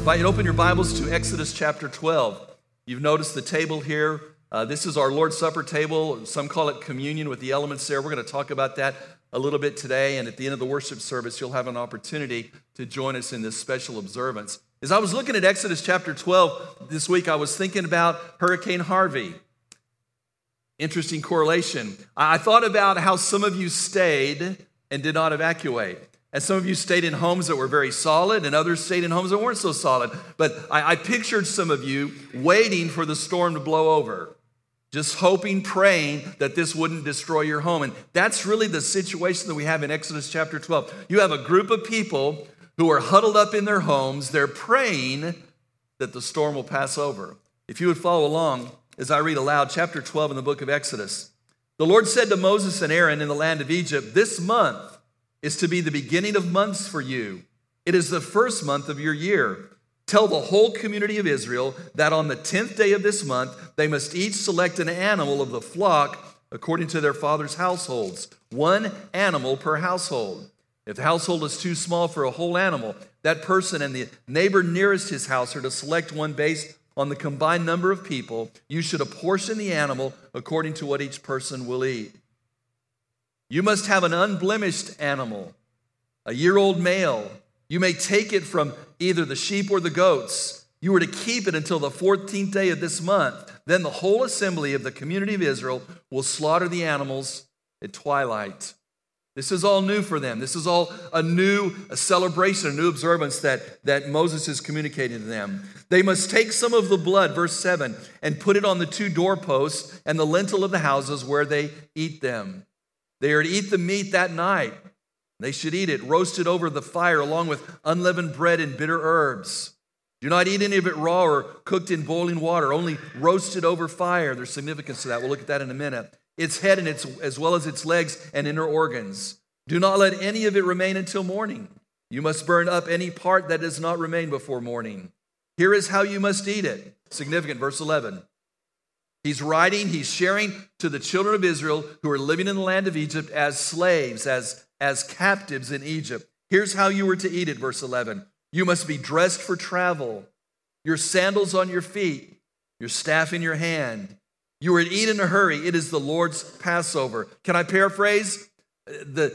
I invite you to open your Bibles to Exodus chapter 12. You've noticed the table here. This is our Lord's Supper table. Some call it communion with the elements there. We're going to talk about that a little bit today. And at the end of the worship service, you'll have an opportunity to join us in this special observance. As I was looking at Exodus chapter 12 this week, I was thinking about Hurricane Harvey. Interesting correlation. I thought about how some of you stayed and did not evacuate. And some of you stayed in homes that were very solid, and others stayed in homes that weren't so solid. But I pictured some of you waiting for the storm to blow over, just hoping, praying that this wouldn't destroy your home. And that's really the situation that we have in Exodus chapter 12. You have a group of people who are huddled up in their homes. They're praying that the storm will pass over. If you would follow along as I read aloud, chapter 12 in the book of Exodus. The Lord said to Moses and Aaron in the land of Egypt, "This month is to be the beginning of months for you. It is the first month of your year. Tell the whole community of Israel that on the 10th day of this month, they must each select an animal of the flock according to their father's households, one animal per household. If the household is too small for a whole animal, that person and the neighbor nearest his house are to select one based on the combined number of people. You should apportion the animal according to what each person will eat. You must have an unblemished animal, a year-old male. You may take it from either the sheep or the goats. You are to keep it until the 14th day of this month. Then the whole assembly of the community of Israel will slaughter the animals at twilight." This is all new for them. This is all a new celebration, a new observance that Moses is communicating to them. They must take some of the blood, verse 7, and put it on the two doorposts and the lintel of the houses where they eat them. They are to eat the meat that night. They should eat it roasted over the fire along with unleavened bread and bitter herbs. Do not eat any of it raw or cooked in boiling water, only roasted over fire. There's significance to that. We'll look at that in a minute. Its head and its as well as its legs and inner organs. Do not let any of it remain until morning. You must burn up any part that does not remain before morning. Here is how you must eat it. Significant, verse 11. He's writing, he's sharing to the children of Israel who are living in the land of Egypt as slaves, as captives in Egypt. Here's how you were to eat it, verse 11. You must be dressed for travel, your sandals on your feet, your staff in your hand. You are to eat in a hurry. It is the Lord's Passover. Can I paraphrase?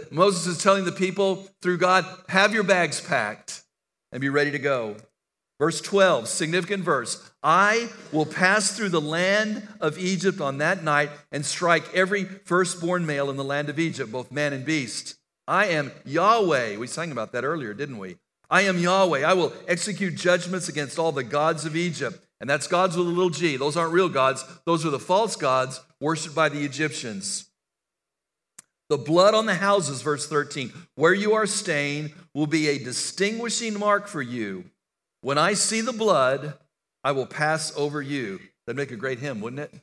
Moses is telling the people through God, have your bags packed and be ready to go. Verse 12, significant verse. I will pass through the land of Egypt on that night and strike every firstborn male in the land of Egypt, both man and beast. I am Yahweh. We sang about that earlier, didn't we? I am Yahweh. I will execute judgments against all the gods of Egypt. And that's gods with a little g. Those aren't real gods. Those are the false gods worshipped by the Egyptians. The blood on the houses, verse 13, where you are staying will be a distinguishing mark for you. When I see the blood, I will pass over you. That'd make a great hymn, wouldn't it?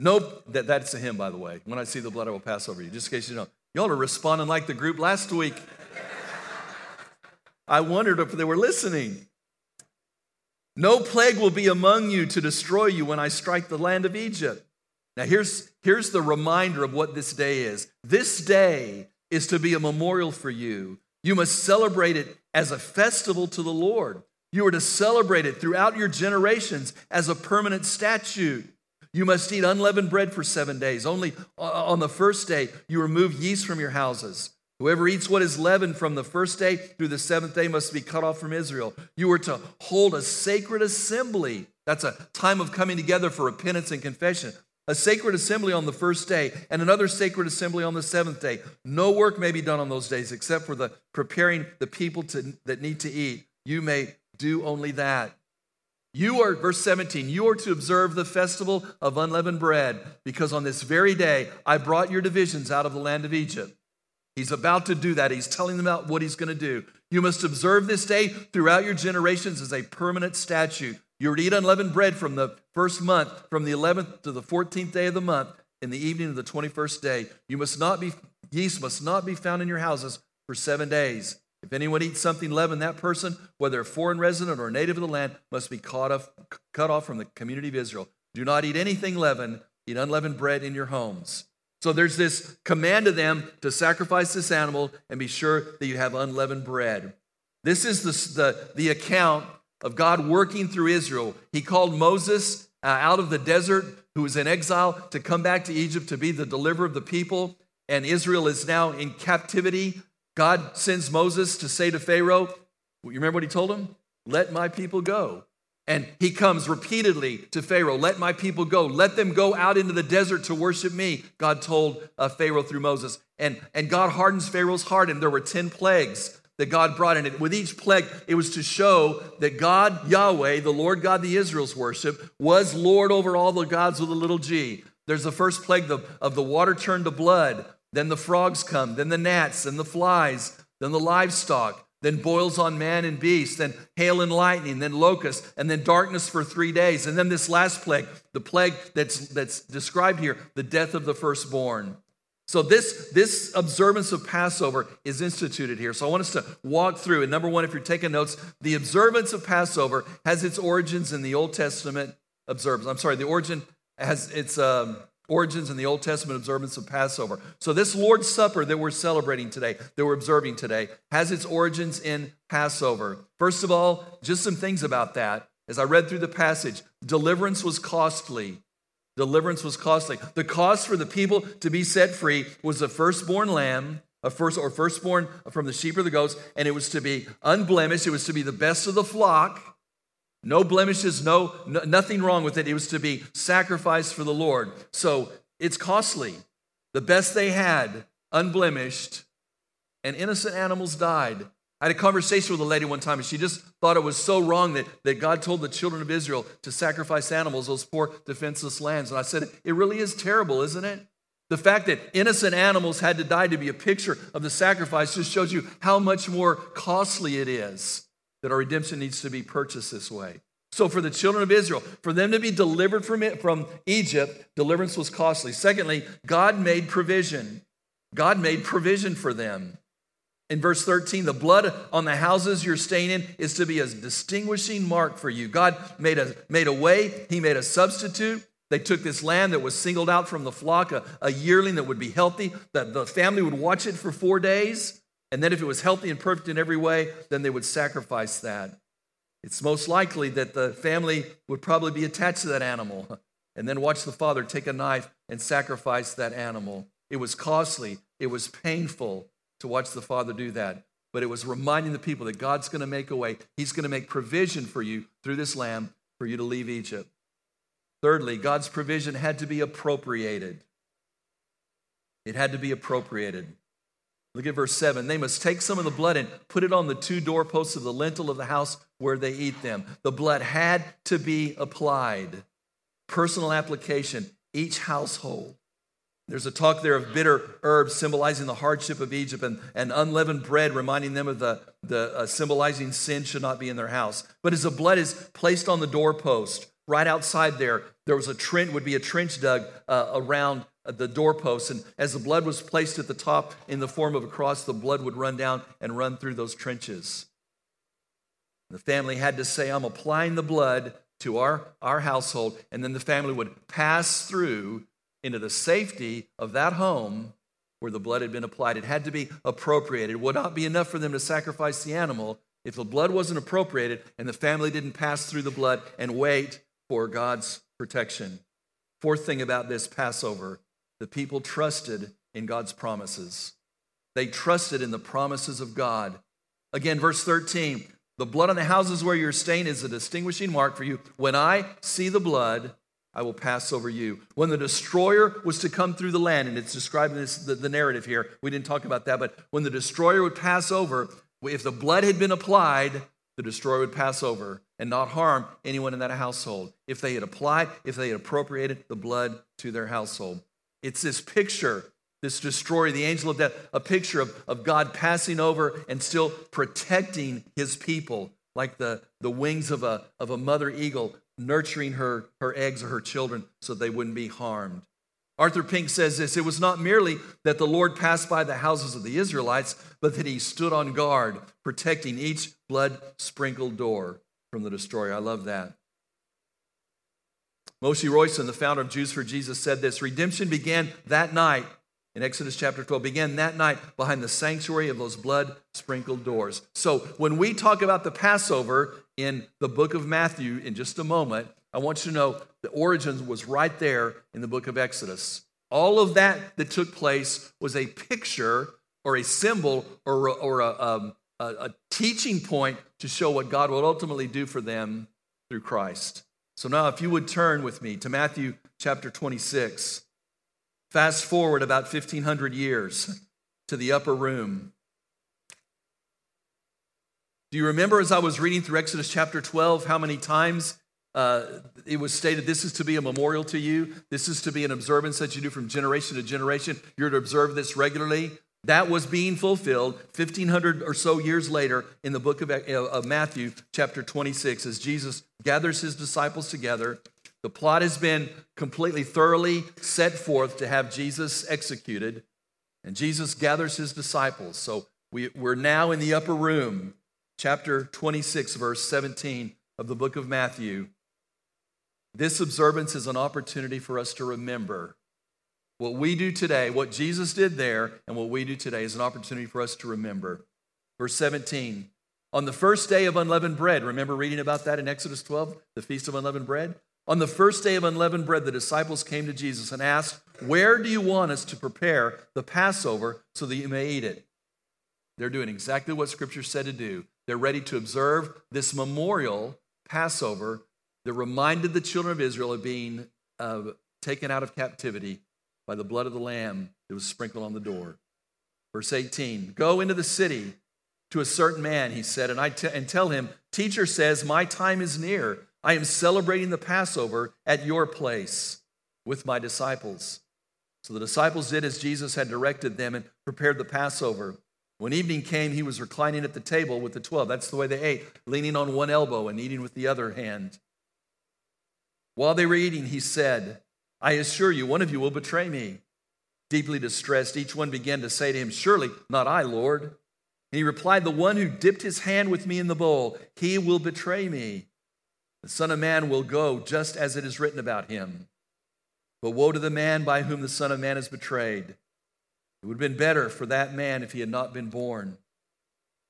Nope, that's a hymn, by the way. When I see the blood, I will pass over you. Just in case you don't. Y'all are responding like the group last week. I wondered if they were listening. No plague will be among you to destroy you when I strike the land of Egypt. Now here's the reminder of what this day is. This day is to be a memorial for you. You must celebrate it as a festival to the Lord. You are to celebrate it throughout your generations as a permanent statute. You must eat unleavened bread for 7 days. Only on the first day, you remove yeast from your houses. Whoever eats what is leavened from the first day through the seventh day must be cut off from Israel. You are to hold a sacred assembly. That's a time of coming together for repentance and confession. A sacred assembly on the first day and another sacred assembly on the seventh day. No work may be done on those days except for the preparing the people that need to eat. You may do only that. You are, verse 17, you are to observe the festival of unleavened bread because on this very day I brought your divisions out of the land of Egypt. He's about to do that. He's telling them about what he's going to do. You must observe this day throughout your generations as a permanent statute. You are to eat unleavened bread from the first month, from the 11th to the 14th day of the month, in the evening of the 21st day. Yeast must not be found in your houses for 7 days. If anyone eats something leavened, that person, whether a foreign resident or a native of the land, must be cut off from the community of Israel. Do not eat anything leavened. Eat unleavened bread in your homes. So there's this command to them to sacrifice this animal and be sure that you have unleavened bread. This is the account of God working through Israel. He called Moses out of the desert, who was in exile, to come back to Egypt to be the deliverer of the people. And Israel is now in captivity. God sends Moses to say to Pharaoh, you remember what he told him? Let my people go. And he comes repeatedly to Pharaoh, let my people go. Let them go out into the desert to worship me, God told Pharaoh through Moses. And God hardens Pharaoh's heart, and there were 10 plagues that God brought in. And with each plague, it was to show that God, Yahweh, the Lord God the Israels worship, was Lord over all the gods with a little g. There's the first plague of the water turned to blood. Then the frogs come, then the gnats, then the flies, then the livestock. Then boils on man and beast, then hail and lightning, then locusts, and then darkness for 3 days. And then this last plague, the plague that's described here, the death of the firstborn. So this observance of Passover is instituted here. So I want us to walk through. And number one, if you're taking notes, the observance of Passover has its origins in the Old Testament observance. Origins in the Old Testament observance of Passover. So this Lord's Supper that we're celebrating today, that we're observing today, has its origins in Passover. First of all, just some things about that. As I read through the passage, deliverance was costly. Deliverance was costly. The cost for the people to be set free was a firstborn lamb, firstborn from the sheep or the goats, and it was to be unblemished. It was to be the best of the flock. No blemishes, nothing wrong with it. It was to be sacrificed for the Lord. So it's costly. The best they had, unblemished, and innocent animals died. I had a conversation with a lady one time, and she just thought it was so wrong that God told the children of Israel to sacrifice animals, those poor defenseless lambs. And I said, it really is terrible, isn't it? The fact that innocent animals had to die to be a picture of the sacrifice just shows you how much more costly it is, that our redemption needs to be purchased this way. So for the children of Israel, for them to be delivered from Egypt, deliverance was costly. Secondly, God made provision. God made provision for them. In verse 13, the blood on the houses you're staying in is to be a distinguishing mark for you. God made a way. He made a substitute. They took this lamb that was singled out from the flock, a yearling that would be healthy, that the family would watch it for 4 days. And then if it was healthy and perfect in every way, then they would sacrifice that. It's most likely that the family would probably be attached to that animal and then watch the father take a knife and sacrifice that animal. It was costly. It was painful to watch the father do that. But it was reminding the people that God's going to make a way. He's going to make provision for you through this lamb for you to leave Egypt. Thirdly, God's provision had to be appropriated. It had to be appropriated. Look at verse 7. They must take some of the blood and put it on the two doorposts of the lintel of the house where they eat them. The blood had to be applied. Personal application, each household. There's a talk there of bitter herbs symbolizing the hardship of Egypt and unleavened bread reminding them of the symbolizing sin should not be in their house. But as the blood is placed on the doorpost, right outside there was a trench dug around the doorposts, and as the blood was placed at the top in the form of a cross, the blood would run down and run through those trenches. The family had to say, I'm applying the blood to our household, and then the family would pass through into the safety of that home where the blood had been applied. It had to be appropriated. It would not be enough for them to sacrifice the animal if the blood wasn't appropriated and the family didn't pass through the blood and wait for God's protection. Fourth thing about this Passover, the people trusted in God's promises. They trusted in the promises of God. Again, verse 13, the blood on the houses where you're staying is a distinguishing mark for you. When I see the blood, I will pass over you. When the destroyer was to come through the land, and it's described in the narrative here. We didn't talk about that, but when the destroyer would pass over, if the blood had been applied, the destroyer would pass over and not harm anyone in that household. If they had applied, if they had appropriated the blood to their household. It's this picture this destroyer, the angel of death, a picture of God passing over and still protecting his people, like the wings of a mother eagle nurturing her eggs or her children so they wouldn't be harmed. Arthur Pink says this: it was not merely that the Lord passed by the houses of the Israelites, but that he stood on guard, protecting each blood-sprinkled door from the destroyer. I love that. Moshe Royston, the founder of Jews for Jesus, said this: redemption began that night, in Exodus chapter 12, began that night behind the sanctuary of those blood-sprinkled doors. So when we talk about the Passover in the book of Matthew in just a moment, I want you to know the origin was right there in the book of Exodus. All of that took place was a picture or a symbol or a teaching point to show what God will ultimately do for them through Christ. So now if you would turn with me to Matthew chapter 26, fast forward about 1,500 years to the upper room. Do you remember as I was reading through Exodus chapter 12 how many times it was stated, this is to be a memorial to you. This is to be an observance that you do from generation to generation. You're to observe this regularly. That was being fulfilled 1,500 or so years later in the book of Matthew chapter 26 as Jesus gathers his disciples together. The plot has been completely thoroughly set forth to have Jesus executed, and Jesus gathers his disciples. So we're now in the upper room, chapter 26, verse 17 of the book of Matthew. This observance is an opportunity for us to remember what we do today, what Jesus did there, and what we do today is an opportunity for us to remember. Verse 17, on the first day of unleavened bread, remember reading about that in Exodus 12, the Feast of Unleavened Bread? On the first day of unleavened bread, the disciples came to Jesus and asked, where do you want us to prepare the Passover so that you may eat it? They're doing exactly what Scripture said to do. They're ready to observe this memorial Passover that reminded the children of Israel of being taken out of captivity by the blood of the Lamb that was sprinkled on the door. Verse 18, go into the city to a certain man, he said, and tell him, teacher says, my time is near. I am celebrating the Passover at your place with my disciples. So the disciples did as Jesus had directed them and prepared the Passover. When evening came, he was reclining at the table with the 12. That's the way they ate, leaning on one elbow and eating with the other hand. While they were eating, he said, I assure you, one of you will betray me. Deeply distressed, each one began to say to him, surely not I, Lord. And he replied, the one who dipped his hand with me in the bowl, he will betray me. The Son of Man will go just as it is written about him. But woe to the man by whom the Son of Man is betrayed. It would have been better for that man if he had not been born.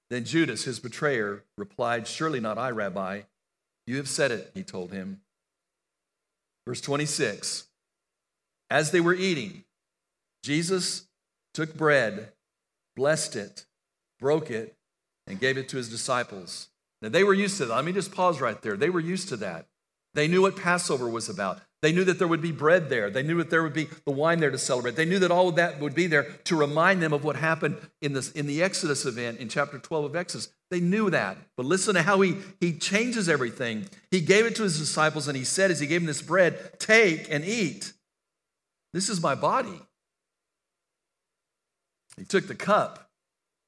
Then Judas, his betrayer, replied, surely not I, Rabbi. You have said it, he told him. Verse 26, as they were eating, Jesus took bread, blessed it, broke it, and gave it to his disciples. Now, they were used to that. Let me just pause right there. They were used to that. They knew what Passover was about. They knew that there would be bread there. They knew that there would be the wine there to celebrate. They knew that all of that would be there to remind them of what happened in the Exodus event in chapter 12 of Exodus. They knew that. But listen to how he changes everything. He gave it to his disciples, and he said as he gave them this bread, take and eat. This is my body. He took the cup,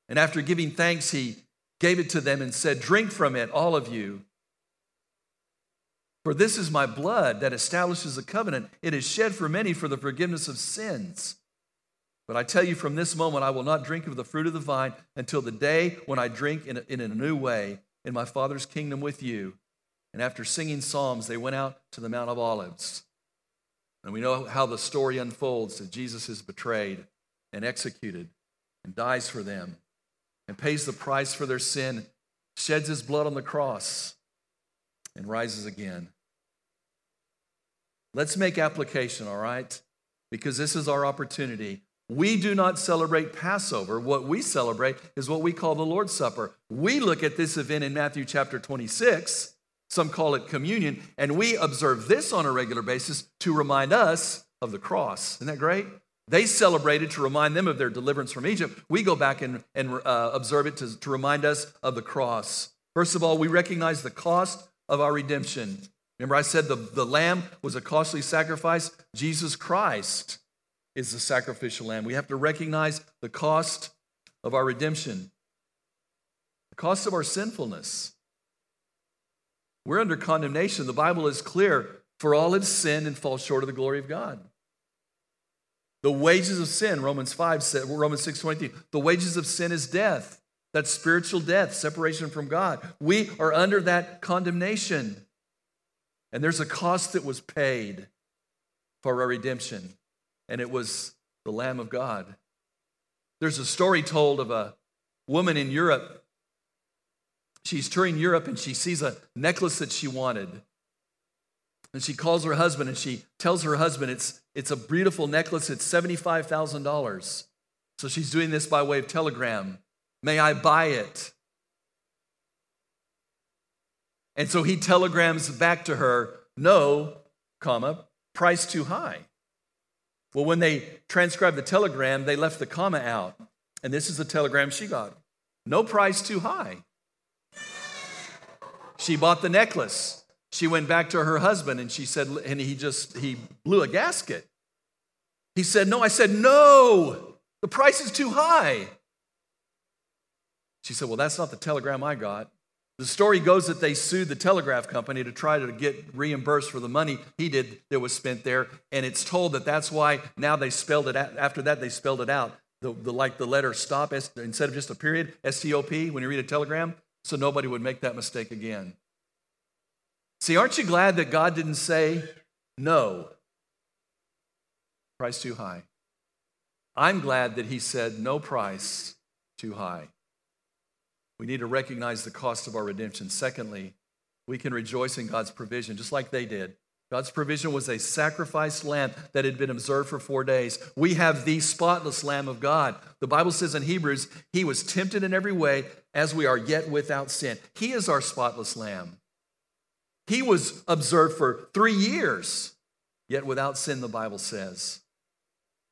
and after giving thanks, he gave it to them and said, drink from it, all of you. For this is my blood that establishes a covenant. It is shed for many for the forgiveness of sins. But I tell you, from this moment, I will not drink of the fruit of the vine until the day when I drink in a new way in my Father's kingdom with you. And after singing psalms, they went out to the Mount of Olives. And we know how the story unfolds, that Jesus is betrayed and executed and dies for them and pays the price for their sin, sheds his blood on the cross, and rises again. Let's make application, all right? Because this is our opportunity. We do not celebrate Passover. What we celebrate is what we call the Lord's Supper. We look at this event in Matthew chapter 26, some call it communion, and we observe this on a regular basis to remind us of the cross. Isn't that great? They celebrated to remind them of their deliverance from Egypt. We go back and observe it to remind us of the cross. First of all, we recognize the cost of our redemption. Remember I said the lamb was a costly sacrifice? Jesus Christ is the sacrificial lamb. We have to recognize the cost of our redemption, the cost of our sinfulness. We're under condemnation. The Bible is clear. For all have sinned and fall short of the glory of God. The wages of sin, Romans 6:23, the wages of sin is death. That's spiritual death, separation from God. We are under that condemnation. And there's a cost that was paid for our redemption, and it was the Lamb of God. There's a story told of a woman in Europe. She's touring Europe, and she sees a necklace that she wanted. And she calls her husband, and she tells her husband, it's a beautiful necklace. It's $75,000. So she's doing this by way of telegram. May I buy it? And so he telegrams back to her, no, comma, price too high. Well, when they transcribed the telegram, they left the comma out. And this is the telegram she got. No price too high. She bought the necklace. She went back to her husband, and she said, and he blew a gasket. He said, no. I said, no, the price is too high. She said, well, that's not the telegram I got. The story goes that they sued the telegraph company to try to get reimbursed for the money that was spent there, and it's told that that's why now they spelled it out. After that, they spelled it out, like the letter stop, instead of just a period, S-T-O-P, when you read a telegram, so nobody would make that mistake again. See, aren't you glad that God didn't say, no, price too high? I'm glad that he said, no price too high. We need to recognize the cost of our redemption. Secondly, we can rejoice in God's provision, just like they did. God's provision was a sacrificed lamb that had been observed for 4 days. We have the spotless Lamb of God. The Bible says in Hebrews, he was tempted in every way as we are, yet without sin. He is our spotless Lamb. He was observed for 3 years, yet without sin, the Bible says.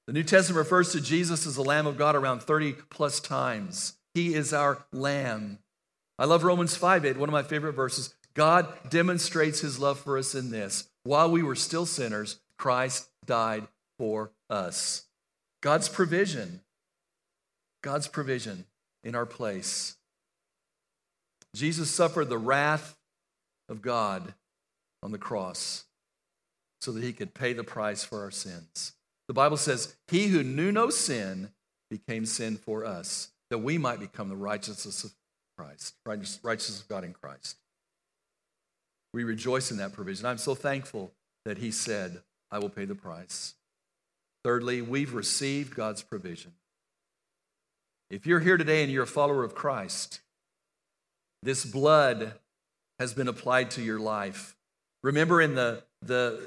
The New Testament refers to Jesus as the Lamb of God around 30 plus times. He is our Lamb. I love Romans 5:8, one of my favorite verses. God demonstrates his love for us in this. While we were still sinners, Christ died for us. God's provision. God's provision in our place. Jesus suffered the wrath of God on the cross so that he could pay the price for our sins. The Bible says, he who knew no sin became sin for us, that we might become the righteousness of Christ, righteousness of God in Christ. We rejoice in that provision. I'm so thankful that he said, I will pay the price. Thirdly, we've received God's provision. If you're here today and you're a follower of Christ, this blood has been applied to your life. Remember in the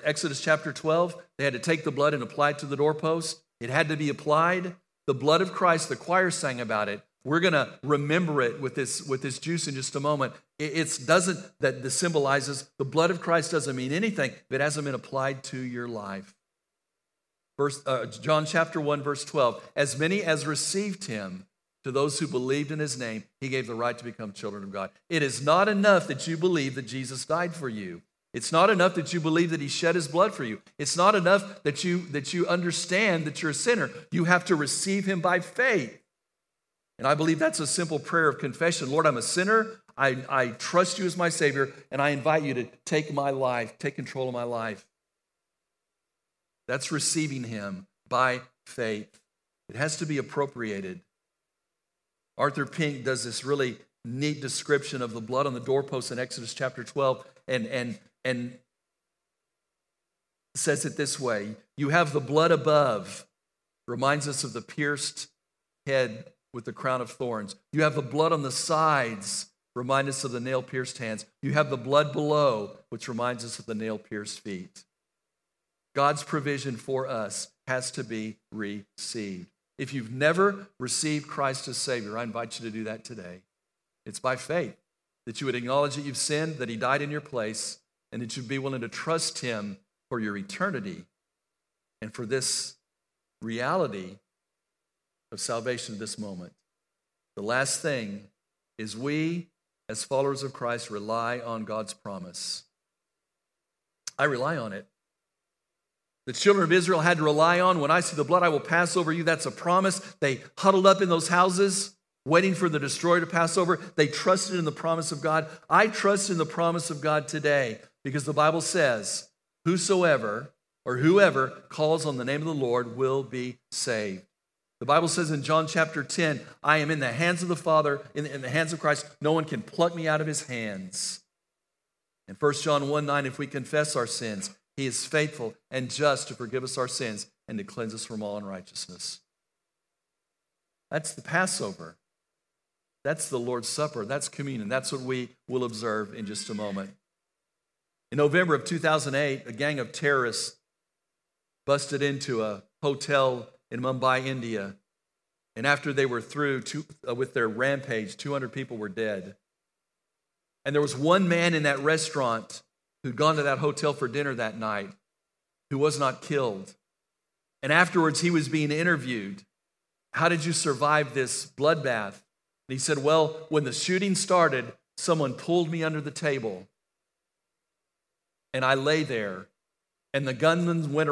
Exodus chapter 12, they had to take the blood and apply it to the doorpost. It had to be applied. The blood of Christ, the choir sang about it. We're going to remember it with this juice in just a moment. This symbolizes the blood of Christ doesn't mean anything if it hasn't been applied to your life. John chapter 1, verse 12, as many as received him, to those who believed in his name, he gave the right to become children of God. It is not enough that you believe that Jesus died for you. It's not enough that you believe that he shed his blood for you. It's not enough that you understand that you're a sinner. You have to receive him by faith. And I believe that's a simple prayer of confession. Lord, I'm a sinner. I trust you as my Savior, and I invite you to take my life, take control of my life. That's receiving him by faith. It has to be appropriated. Arthur Pink does this really neat description of the blood on the doorpost in Exodus chapter 12 and says it this way. You have the blood above, reminds us of the pierced head with the crown of thorns. You have the blood on the sides, reminds us of the nail-pierced hands. You have the blood below, which reminds us of the nail-pierced feet. God's provision for us has to be received. If you've never received Christ as Savior, I invite you to do that today. It's by faith that you would acknowledge that you've sinned, that he died in your place, and that you'd be willing to trust him for your eternity and for this reality of salvation at this moment. The last thing is we, as followers of Christ, rely on God's promise. I rely on it. The children of Israel had to rely on, when I see the blood, I will pass over you. That's a promise. They huddled up in those houses, waiting for the destroyer to pass over. They trusted in the promise of God. I trust in the promise of God today, because the Bible says, whosoever or whoever calls on the name of the Lord will be saved. The Bible says in John chapter 10, I am in the hands of the Father, in the hands of Christ. No one can pluck me out of his hands. In 1 John 1:9, if we confess our sins, he is faithful and just to forgive us our sins and to cleanse us from all unrighteousness. That's the Passover. That's the Lord's Supper. That's communion. That's what we will observe in just a moment. In November of 2008, a gang of terrorists busted into a hotel in Mumbai, India. And after they were through with their rampage, 200 people were dead. And there was one man in that restaurant who'd gone to that hotel for dinner that night who was not killed. And afterwards, he was being interviewed. How did you survive this bloodbath? And he said, well, when the shooting started, someone pulled me under the table. And I lay there. And the gunmen went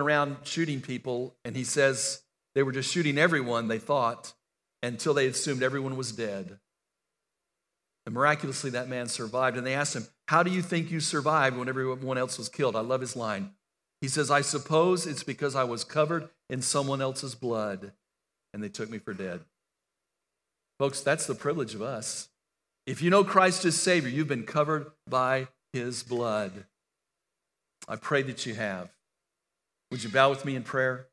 around shooting people. And he says they were just shooting everyone, they thought, until they assumed everyone was dead. And miraculously, that man survived. And they asked him, how do you think you survived when everyone else was killed? I love his line. He says, I suppose it's because I was covered in someone else's blood, and they took me for dead. Folks, that's the privilege of us. If you know Christ as Savior, you've been covered by his blood. I pray that you have. Would you bow with me in prayer?